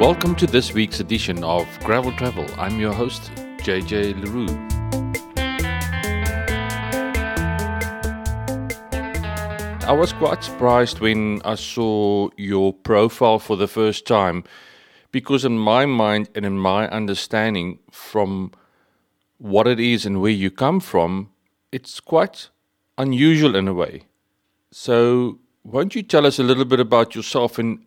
Welcome to this week's edition of Gravel Travel. I'm your host, JJ Leroux. I was quite surprised when I saw your profile for the first time, because in my mind and in my understanding from what it is and where you come from, it's quite unusual in a way. So won't you tell us a little bit about yourself and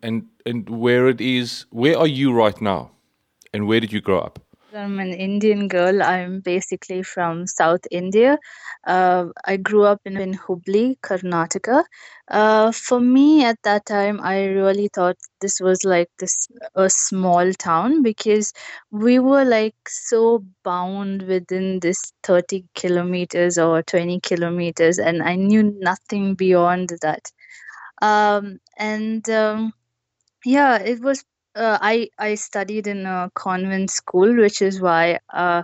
where are you right now and where did you grow up? I'm an Indian girl. I'm basically from South India. I grew up in Hubli, Karnataka. For me, at that time, I really thought this was like a small town, because we were like so bound within this 30 kilometers or 20 kilometers, and I knew nothing beyond that. It was I studied in a convent school, which is why I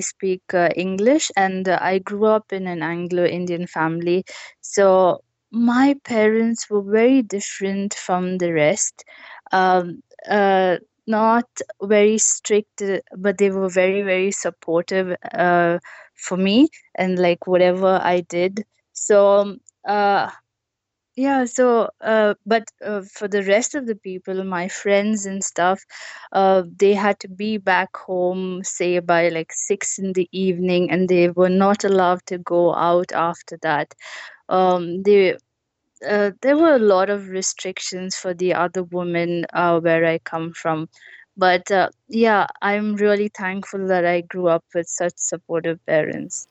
speak English, and I grew up in an Anglo-Indian family. So my parents were very different from the rest. Not very strict, but they were very, very supportive for me and like whatever I did. So for the rest of the people, my friends and stuff, they had to be back home, say, by like 6 in the evening, and they were not allowed to go out after that. There were a lot of restrictions for the other women where I come from. But I'm really thankful that I grew up with such supportive parents.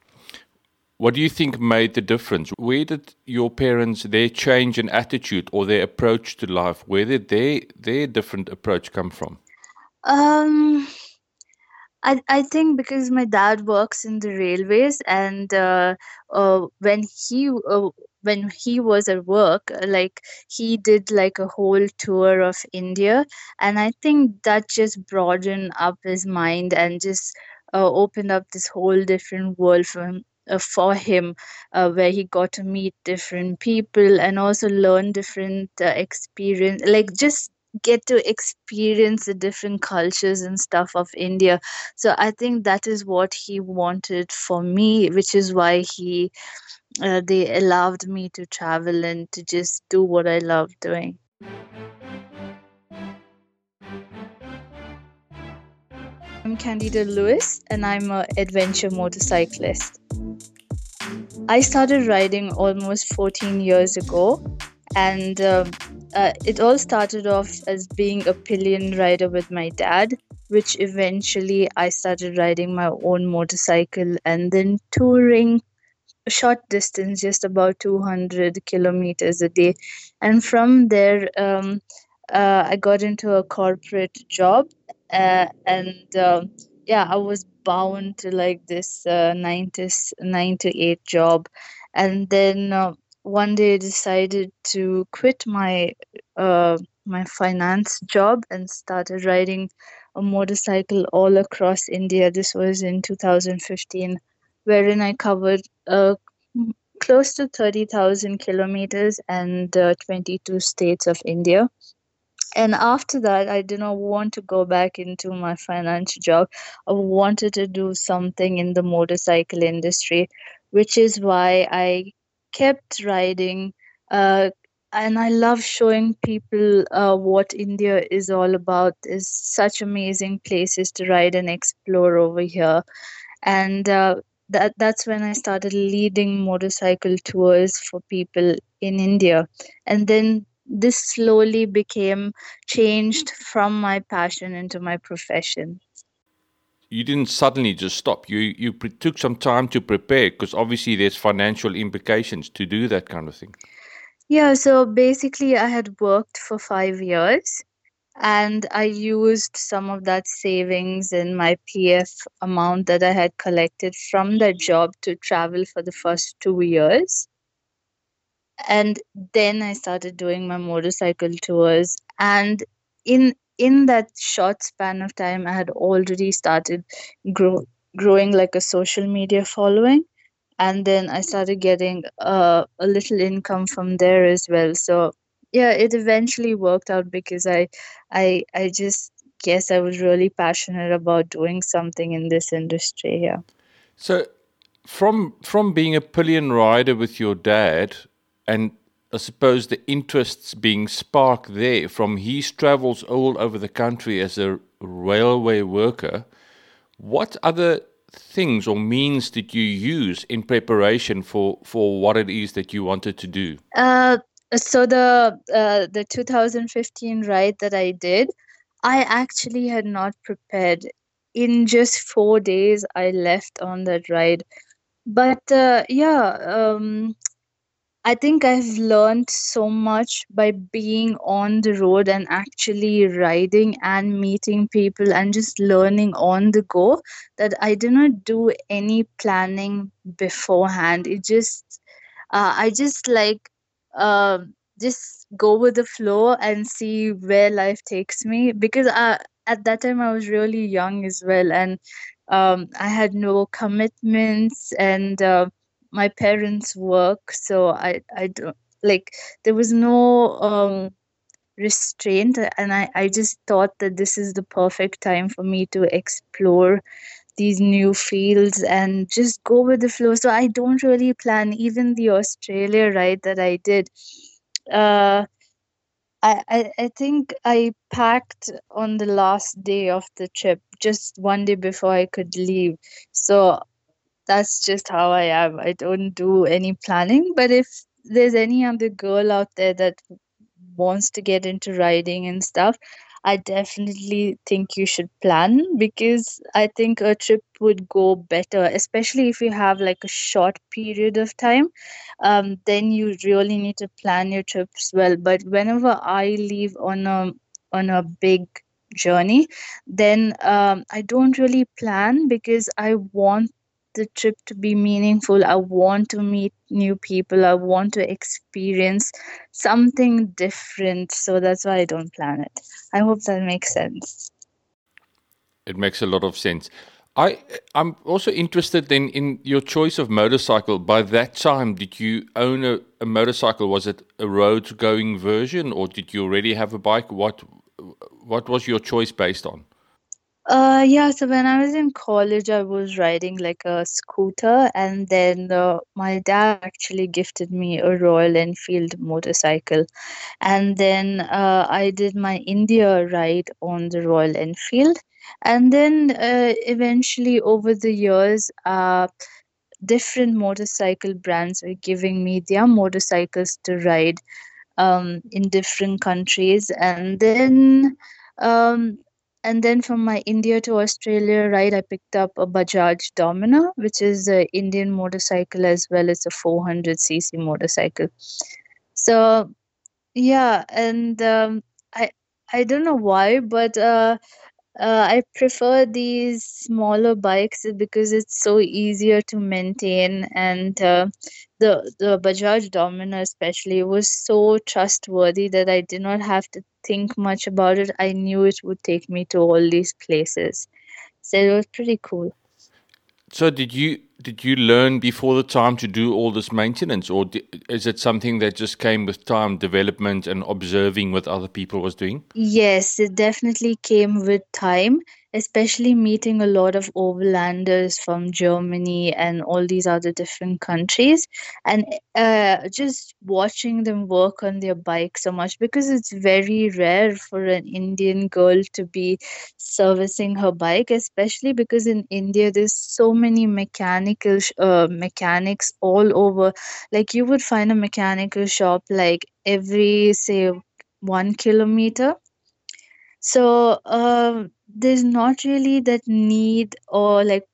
What do you think made the difference? Where did your parents, their change in attitude or their approach to life, where did their different approach come from? I think because my dad works in the railways, and when he was at work, like he did like a whole tour of India, and I think that just broadened up his mind and just opened up this whole different world for him, where he got to meet different people and also learn different experience, like just get to experience the different cultures and stuff of India. So I think that is what he wanted for me, which is why they allowed me to travel and to just do what I love doing. I'm Candida Lewis, and I'm an adventure motorcyclist. I started riding almost 14 years ago, and it all started off as being a pillion rider with my dad, which eventually I started riding my own motorcycle and then touring a short distance, just about 200 kilometers a day. And from there, I got into a corporate job. I was bound to like this 9 to 8 job, and then one day I decided to quit my finance job and started riding a motorcycle all across India. This was in 2015, wherein I covered close to 30,000 kilometers and 22 states of India. And after that, I did not want to go back into my finance job. I wanted to do something in the motorcycle industry, which is why I kept riding. And I love showing people what India is all about. There's such amazing places to ride and explore over here. And that's when I started leading motorcycle tours for people in India. And then this slowly changed from my passion into my profession. You didn't suddenly just stop. You took some time to prepare, because obviously there's financial implications to do that kind of thing. Yeah, so basically I had worked for 5 years, and I used some of that savings and my PF amount that I had collected from that job to travel for the first 2 years. And then I started doing my motorcycle tours. And in that short span of time, I had already started growing like a social media following. And then I started getting a little income from there as well. So, yeah, it eventually worked out, because I just yes, I was really passionate about doing something in this industry here. So from being a pillion rider with your dad, and I suppose the interests being sparked there from his travels all over the country as a railway worker, what other things or means did you use in preparation for what it is that you wanted to do? So the 2015 ride that I did, I actually had not prepared. In just 4 days, I left on that ride. But I think I've learned so much by being on the road and actually riding and meeting people and just learning on the go, that I did not do any planning beforehand. It just, I just go with the flow and see where life takes me, because at that time I was really young as well, and I had no commitments, and my parents work, so I don't, like, there was no restraint, and I just thought that this is the perfect time for me to explore these new fields and just go with the flow. So I don't really plan. Even the Australia ride that I did, I think I packed on the last day of the trip, just one day before I could leave. So that's just how I am. I don't do any planning. But if there's any other girl out there that wants to get into riding and stuff, I definitely think you should plan, because I think a trip would go better, especially if you have like a short period of time. Then you really need to plan your trips well. But whenever I leave on a big journey, then I don't really plan, because I want the trip to be meaningful. I want to meet new people. I want to experience something different. So that's why I don't plan it. I hope that makes sense. It makes a lot of sense. I'm also interested then in your choice of motorcycle. By that time, did you own a motorcycle? Was it a road going version, or did you already have a bike? What was your choice based on? So when I was in college, I was riding like a scooter, and then my dad actually gifted me a Royal Enfield motorcycle. And then I did my India ride on the Royal Enfield. And then eventually over the years, different motorcycle brands were giving me their motorcycles to ride in different countries. And then from my India to Australia ride, I picked up a Bajaj Dominar, which is an Indian motorcycle as well. It's a 400cc motorcycle. So, yeah, and I don't know why, but I prefer these smaller bikes because it's so easier to maintain. And the Bajaj Dominar especially was so trustworthy that I did not have to think much about it. I knew it would take me to all these places. So it was pretty cool. So did you learn before the time to do all this maintenance, or is it something that just came with time, development and observing what other people was doing? Yes, it definitely came with time, especially meeting a lot of overlanders from Germany and all these other different countries, and just watching them work on their bike so much, because it's very rare for an Indian girl to be servicing her bike, especially because in India there's so many mechanics all over. Like, you would find a mechanical shop like every, say, 1 kilometer. So there's not really that need, or like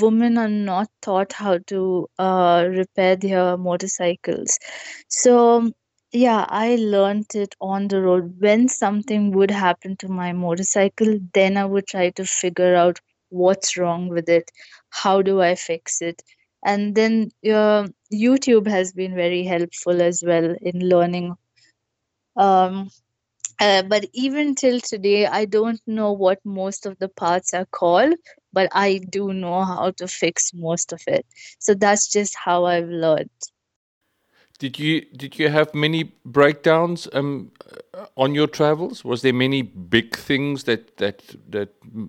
women are not taught how to repair their motorcycles. So yeah, I learned it on the road. When something would happen to my motorcycle, then I would try to figure out what's wrong with it, how do I fix it. And then YouTube has been very helpful as well in learning. But even till today, I don't know what most of the parts are called, but I do know how to fix most of it. So that's just how I've learned. Did you have many breakdowns on your travels? Was there many big things that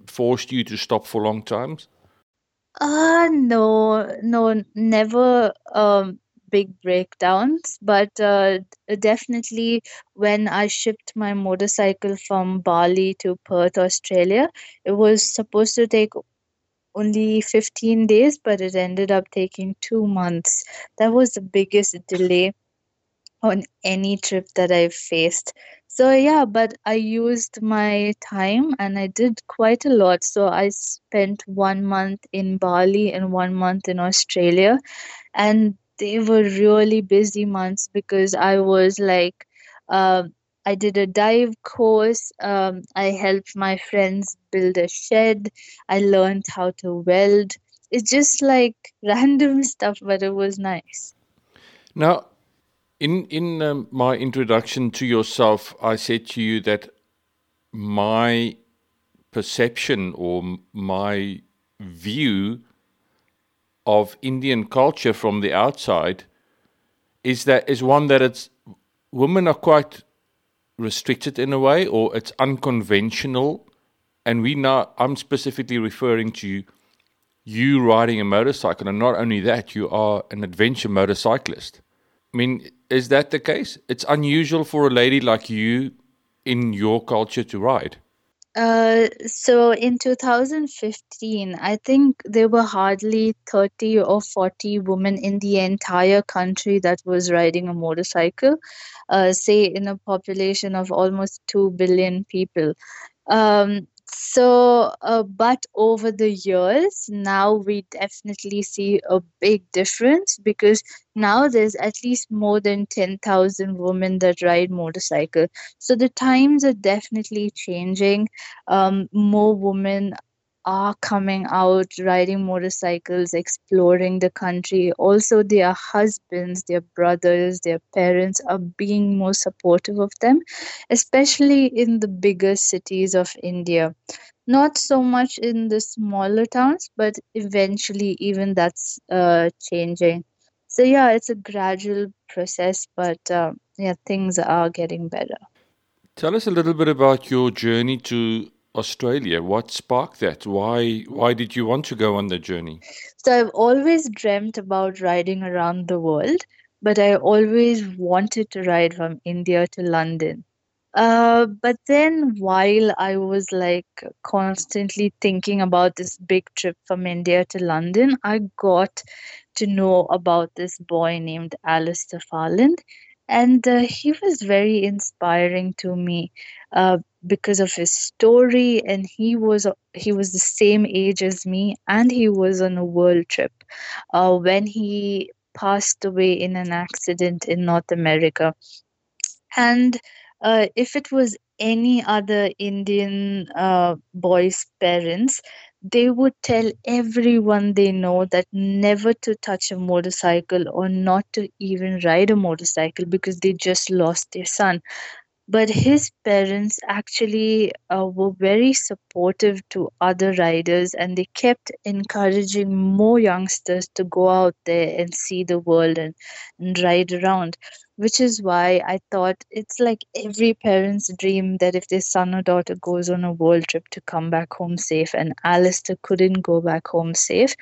forced you to stop for long times? No, never big breakdowns, but definitely when I shipped my motorcycle from Bali to Perth, Australia, it was supposed to take only 15 days, but it ended up taking 2 months. That was the biggest delay on any trip that I've faced. So yeah, but I used my time and I did quite a lot. So I spent 1 month in Bali and 1 month in Australia. And they were really busy months because I was like, I did a dive course, I helped my friends build a shed, I learned how to weld. It's just like random stuff, but it was nice. Now, in my introduction to yourself, I said to you that my perception or my view of Indian culture from the outside is one that it's women are quite restricted in a way, or it's unconventional, and I'm specifically referring to you riding a motorcycle, and not only that, you are an adventure motorcyclist. I mean, is that the case? It's unusual for a lady like you in your culture to ride. So in 2015, I think there were hardly 30 or 40 women in the entire country that was riding a motorcycle, say in a population of almost 2 billion people. But over the years, now we definitely see a big difference because now there's at least more than 10,000 women that ride motorcycle. So the times are definitely changing. More women are coming out, riding motorcycles, exploring the country. Also, their husbands, their brothers, their parents are being more supportive of them, especially in the bigger cities of India. Not so much in the smaller towns, but eventually even that's changing. So yeah, it's a gradual process, but things are getting better. Tell us a little bit about your journey to Australia. What sparked that? Why did you want to go on the journey? So I've always dreamt about riding around the world, but I always wanted to ride from India to London. But then while I was like constantly thinking about this big trip from India to London, I got to know about this boy named Alistair Farland. And he was very inspiring to me because of his story, and he was the same age as me, and he was on a world trip when he passed away in an accident in North America. And if it was any other Indian boy's parents, they would tell everyone they know that never to touch a motorcycle or not to even ride a motorcycle because they just lost their son. But his parents actually were very supportive to other riders, and they kept encouraging more youngsters to go out there and see the world and ride around, which is why I thought it's like every parent's dream that if their son or daughter goes on a world trip to come back home safe, and Alistair couldn't go back home safe,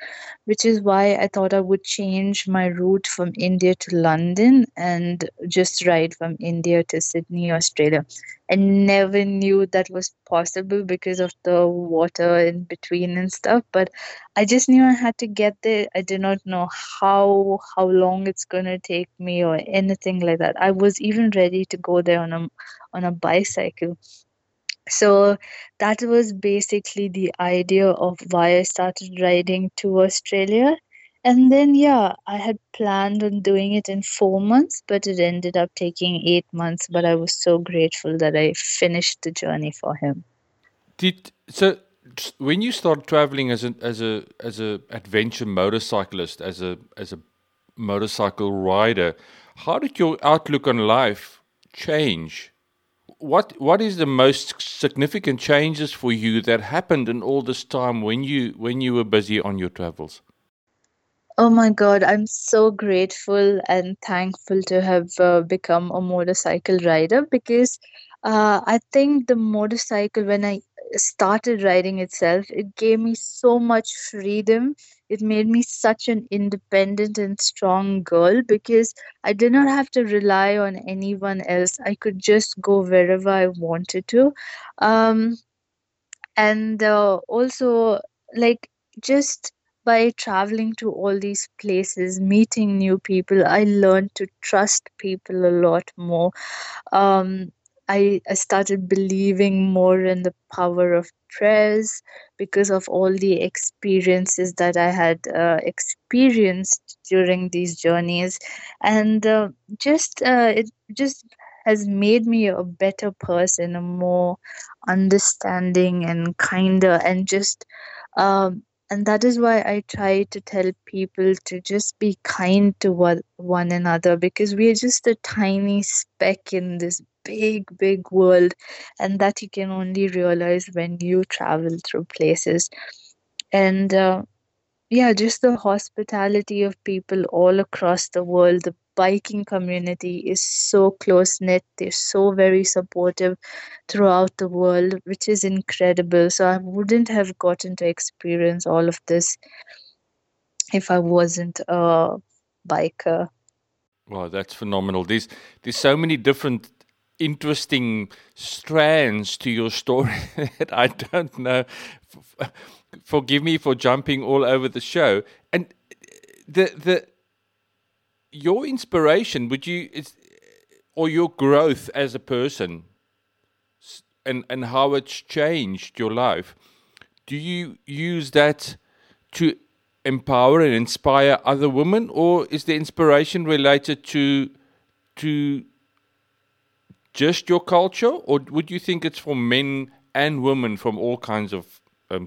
which is why I thought I would change my route from India to London and just ride from India to Sydney, Australia. I never knew that was possible because of the water in between and stuff, but I just knew I had to get there. I did not know how long it's going to take me or anything like that. I was even ready to go there on a bicycle. So that was basically the idea of why I started riding to Australia. And then, yeah, I had planned on doing it in 4 months, but it ended up taking 8 months. But I was so grateful that I finished the journey for him. So when you started traveling as a adventure motorcyclist, as a motorcycle rider, how did your outlook on life change? What is the most significant changes for you that happened in all this time when you were busy on your travels? Oh my God, I'm so grateful and thankful to have become a motorcycle rider, because I think the motorcycle, when I started riding itself, it gave me so much freedom. It made me such an independent and strong girl, because I did not have to rely on anyone else. I could just go wherever I wanted to. Um, and also, like, just by traveling to all these places, meeting new people, I learned to trust people a lot more. Um, I started believing more in the power of prayers because of all the experiences that I had experienced during these journeys. And it just has made me a better person, a more understanding and kinder, and just and that is why I try to tell people to just be kind to one another, because we are just a tiny speck in this big world, and that you can only realize when you travel through places. And just the hospitality of people all across the world. The biking community is so close knit. They're so very supportive throughout the world, which is incredible. So I wouldn't have gotten to experience all of this if I wasn't a biker. Wow, that's phenomenal. There's so many different interesting strands to your story that I don't know. Forgive me for jumping all over the show. And your inspiration, or your growth as a person, and how it's changed your life, do you use that to empower and inspire other women, or is the inspiration related to just your culture, or would you think it's for men and women from all kinds of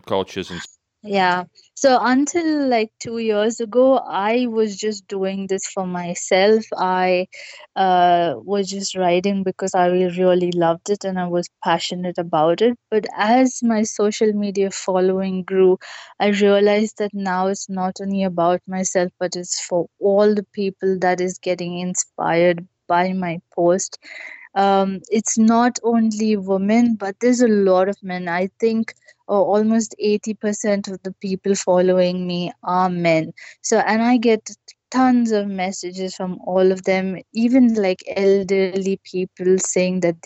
cultures and? Yeah. So until like 2 years ago, I was just doing this for myself. I was just riding because I really loved it and I was passionate about it. But as my social media following grew, I realized that now it's not only about myself, but it's for all the people that is getting inspired by my post. It's not only women, but there's a lot of men. I think almost 80% of the people following me are men. So, and I get tons of messages from all of them, even like elderly people saying that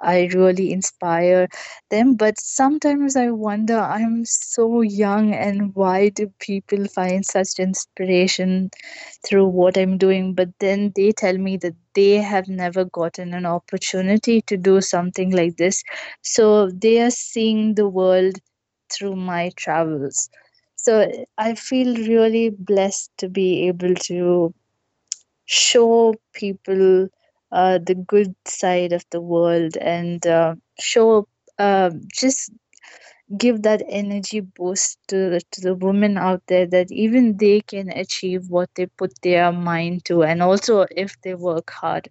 I really inspire them. But sometimes I wonder, I'm so young, and why do people find such inspiration through what I'm doing? But then they tell me that they have never gotten an opportunity to do something like this, so they are seeing the world through my travels. So I feel really blessed to be able to show people the good side of the world, and just give that energy boost to the women out there, that even they can achieve what they put their mind to, and also if they work hard.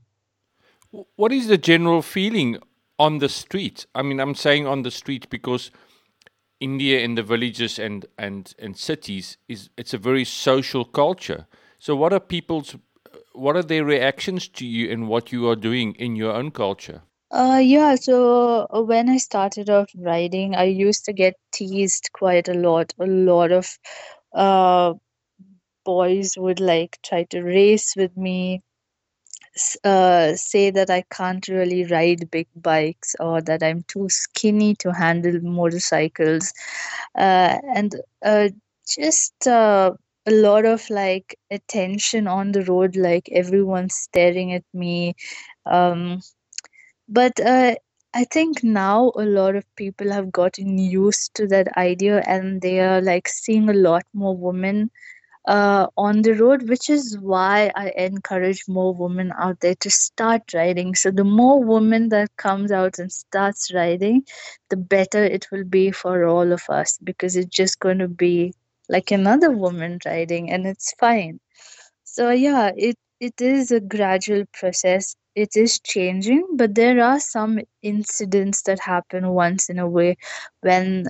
What is the general feeling on the street? I mean, I'm saying on the street because India and the villages and cities it's a very social culture. So what are their reactions to you and what you are doing in your own culture? So when I started off riding, I used to get teased quite a lot. A lot of boys would like try to race with me, say that I can't really ride big bikes, or that I'm too skinny to handle motorcycles, and just a lot of like attention on the road, like everyone's staring at me. But I think now a lot of people have gotten used to that idea, and they are like seeing a lot more women on the road, which is why I encourage more women out there to start riding. So the more women that comes out and starts riding, the better it will be for all of us, because it's just going to be like another woman riding, and it's fine. So yeah, it is a gradual process. It is changing, but there are some incidents that happen once in a way when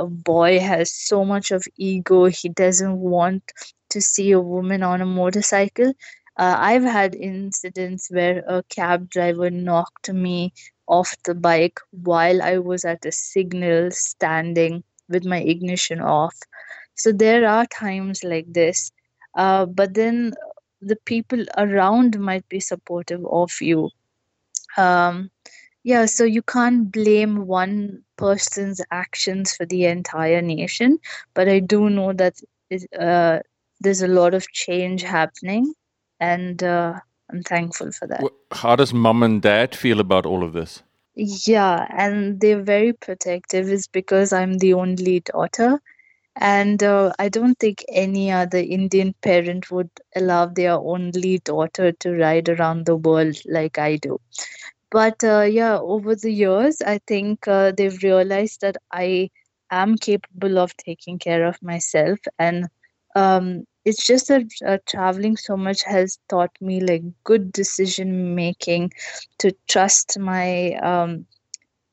a boy has so much of ego, he doesn't want to see a woman on a motorcycle. I've had incidents where a cab driver knocked me off the bike while I was at a signal standing with my ignition off. So there are times like this, but then the people around might be supportive of you. So you can't blame one person's actions for the entire nation, but I do know that there's a lot of change happening, and I'm thankful for that. How does mom and dad feel about all of this? Yeah, and they're very protective. It's because I'm the only daughter. And I don't think any other Indian parent would allow their only daughter to ride around the world like I do. But over the years, I think they've realized that I am capable of taking care of myself. And it's just that traveling so much has taught me like good decision making, to trust my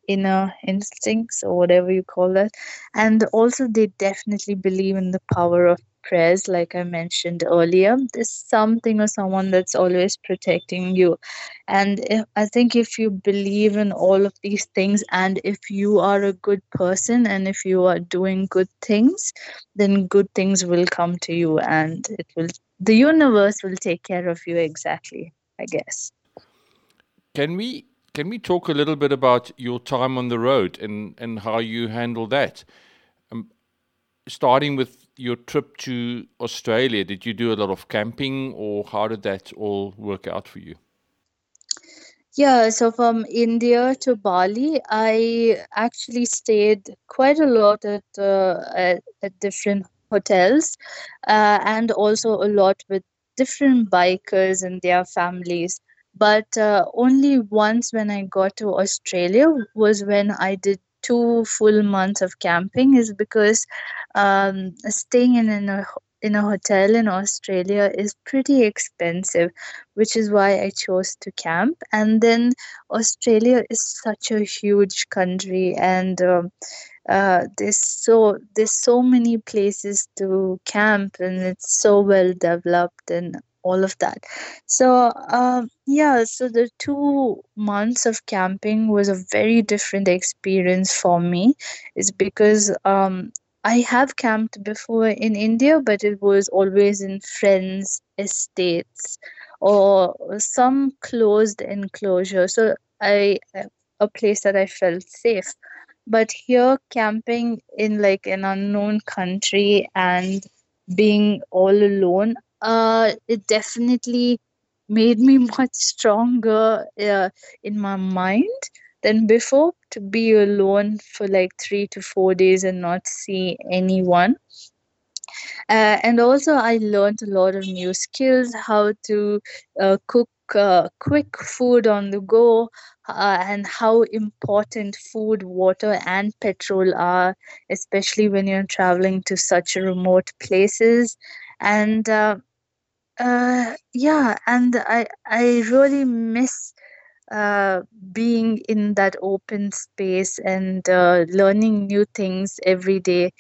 inner instincts or whatever you call that. And also they definitely believe in the power of prayers, like I mentioned earlier. There's something or someone that's always protecting you. And I think if you believe in all of these things, and if you are a good person and if you are doing good things, then good things will come to you, and the universe will take care of you exactly, I guess. Can we talk a little bit about your time on the road and how you handle that? Starting with your trip to Australia, did you do a lot of camping, or how did that all work out for you? Yeah, so from India to Bali, I actually stayed quite a lot at different hotels, and also a lot with different bikers and their families. But only once when I got to Australia was when I did 2 full months of camping, is because staying in a hotel in Australia is pretty expensive, which is why I chose to camp. And then Australia is such a huge country, and there's so many places to camp, and it's so well developed and all of that. So, so the 2 months of camping was a very different experience for me. It's because I have camped before in India, but it was always in friends' estates or some closed enclosure. So a place that I felt safe. But here, camping in like an unknown country and being all alone, it definitely made me much stronger in my mind than before, to be alone for like 3 to 4 days and not see anyone. And also I learned a lot of new skills, how to cook quick food on the go, and how important food, water and petrol are, especially when you're traveling to such remote places. And I really miss being in that open space and learning new things every day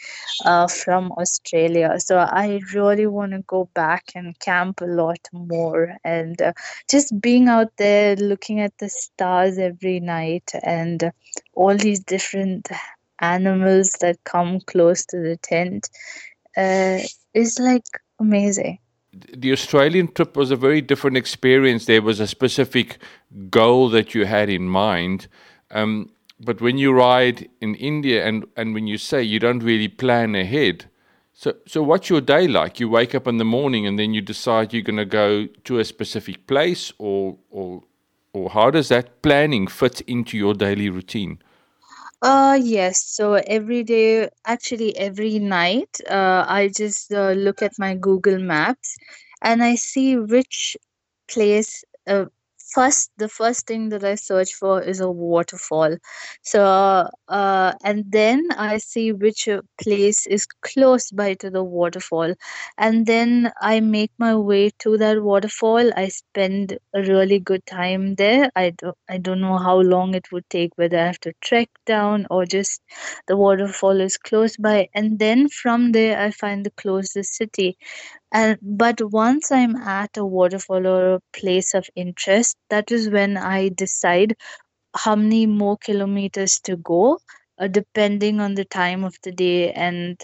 from Australia. So I really want to go back and camp a lot more, and just being out there looking at the stars every night and all these different animals that come close to the tent is like amazing. The Australian trip was a very different experience. There was a specific goal that you had in mind. But when you ride in India and when you say you don't really plan ahead, so what's your day like? You wake up in the morning and then you decide you're going to go to a specific place, or how does that planning fit into your daily routine? Yes. So every day, actually every night, I just look at my Google Maps and I see which place. The first thing that I search for is a waterfall. So, and then I see which place is close by to the waterfall. And then I make my way to that waterfall. I spend a really good time there. I don't know how long it would take, whether I have to trek down or just the waterfall is close by. And then from there, I find the closest city. But once I'm at a waterfall or a place of interest, that is when I decide how many more kilometers to go, depending on the time of the day and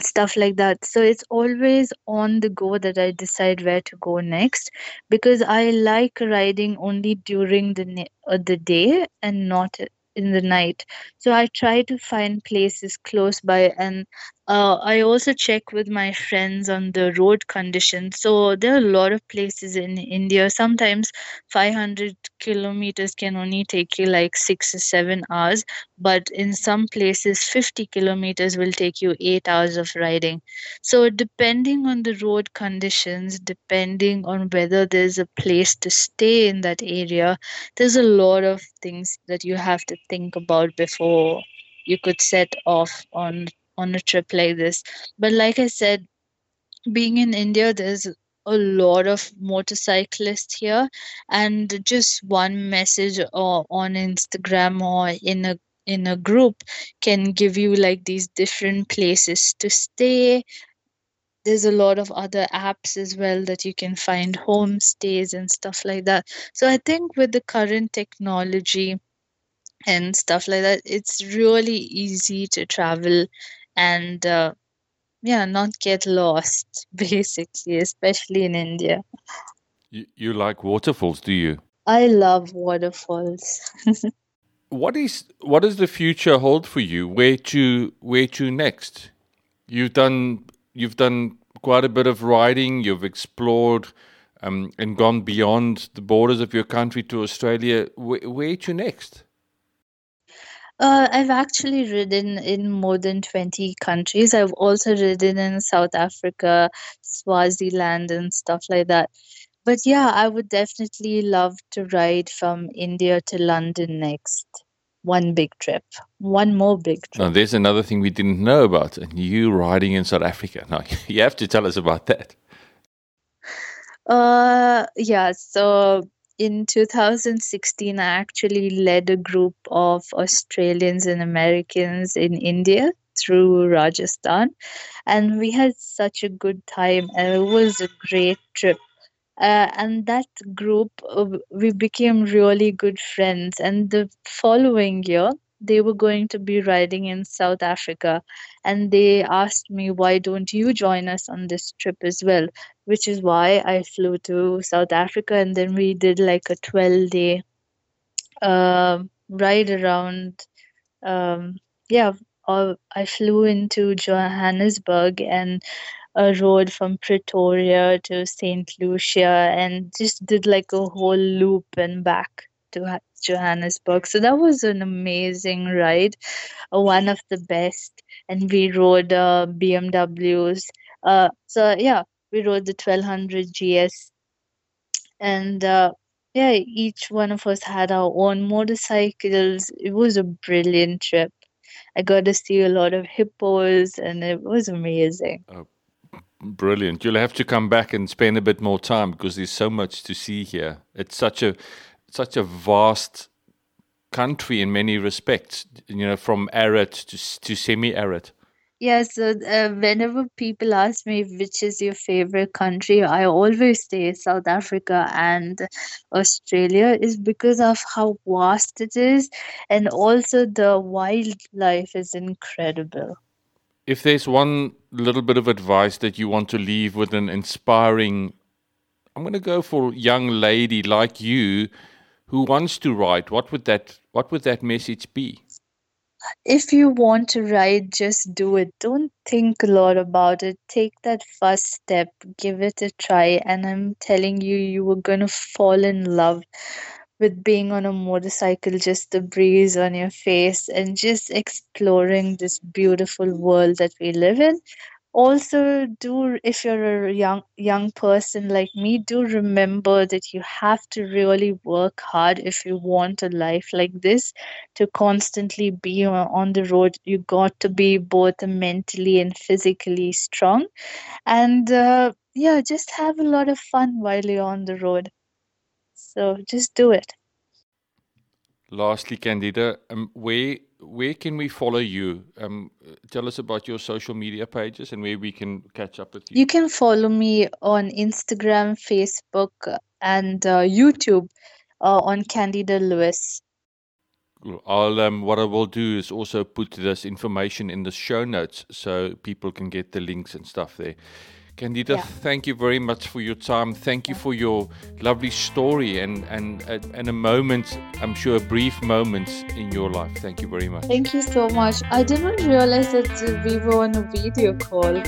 stuff like that. So it's always on the go that I decide where to go next, because I like riding only during the day and not in the night. So I try to find places close by, and I also check with my friends on the road conditions. So there are a lot of places in India. Sometimes 500 kilometers can only take you like 6 or 7 hours, but in some places 50 kilometers will take you 8 hours of riding. So depending on the road conditions, depending on whether there's a place to stay in that area, there's a lot of things that you have to think about before you could set off on a trip like this. But like I said, being in India, there's a lot of motorcyclists here, and just one message or on Instagram or in a group can give you like these different places to stay. There's a lot of other apps as well that you can find homestays and stuff like that. So I think with the current technology and stuff like that, it's really easy to travel and not get lost, basically, especially in India. You like waterfalls, do you? I love waterfalls. What does the future hold for you? Where to next? You've done quite a bit of riding. You've explored and gone beyond the borders of your country to Australia. Where to next? I've actually ridden in more than 20 countries. I've also ridden in South Africa, Swaziland, and stuff like that. But yeah, I would definitely love to ride from India to London next. One more big trip. Now, there's another thing we didn't know about, and you riding in South Africa. Now, you have to tell us about that. So in 2016, I actually led a group of Australians and Americans in India through Rajasthan, and we had such a good time. It was a great trip. And that group, we became really good friends. And the following year, they were going to be riding in South Africa, and they asked me, why don't you join us on this trip as well? Which is why I flew to South Africa, and then we did like a 12-day ride around. I flew into Johannesburg and a road from Pretoria to St. Lucia, and just did like a whole loop and back to Johannesburg. So that was an amazing ride, one of the best. And we rode BMWs. We rode the 1200 GS. And each one of us had our own motorcycles. It was a brilliant trip. I got to see a lot of hippos, and it was amazing. Oh, brilliant. You'll have to come back and spend a bit more time, because there's so much to see here. It's such a vast country in many respects, from arid to semi-arid. Yes, yeah, so whenever people ask me which is your favorite country, I always say South Africa and Australia, is because of how vast it is, and also the wildlife is incredible. If there's one little bit of advice that you want to leave with an inspiring, I'm going to go for a young lady like you, who wants to ride, what would that message be? If you want to ride, just do it. Don't think a lot about it. Take that first step, give it a try, and I'm telling you, you are going to fall in love with being on a motorcycle, just the breeze on your face, and just exploring this beautiful world that we live in. Also, if you're a young person like me, do remember that you have to really work hard if you want a life like this, to constantly be on the road. You got to be both mentally and physically strong. And just have a lot of fun while you're on the road. So just do it. Lastly, Candida, where where can we follow you? Tell us about your social media pages and where we can catch up with you. You can follow me on Instagram, Facebook, and YouTube on Candida Lewis. I'll what I will do is also put this information in the show notes so people can get the links and stuff there. Candida, thank you very much for your time. Thank you for your lovely story and a moment, I'm sure a brief moment in your life. Thank you very much. Thank you so much. I didn't realize that we were on a video call.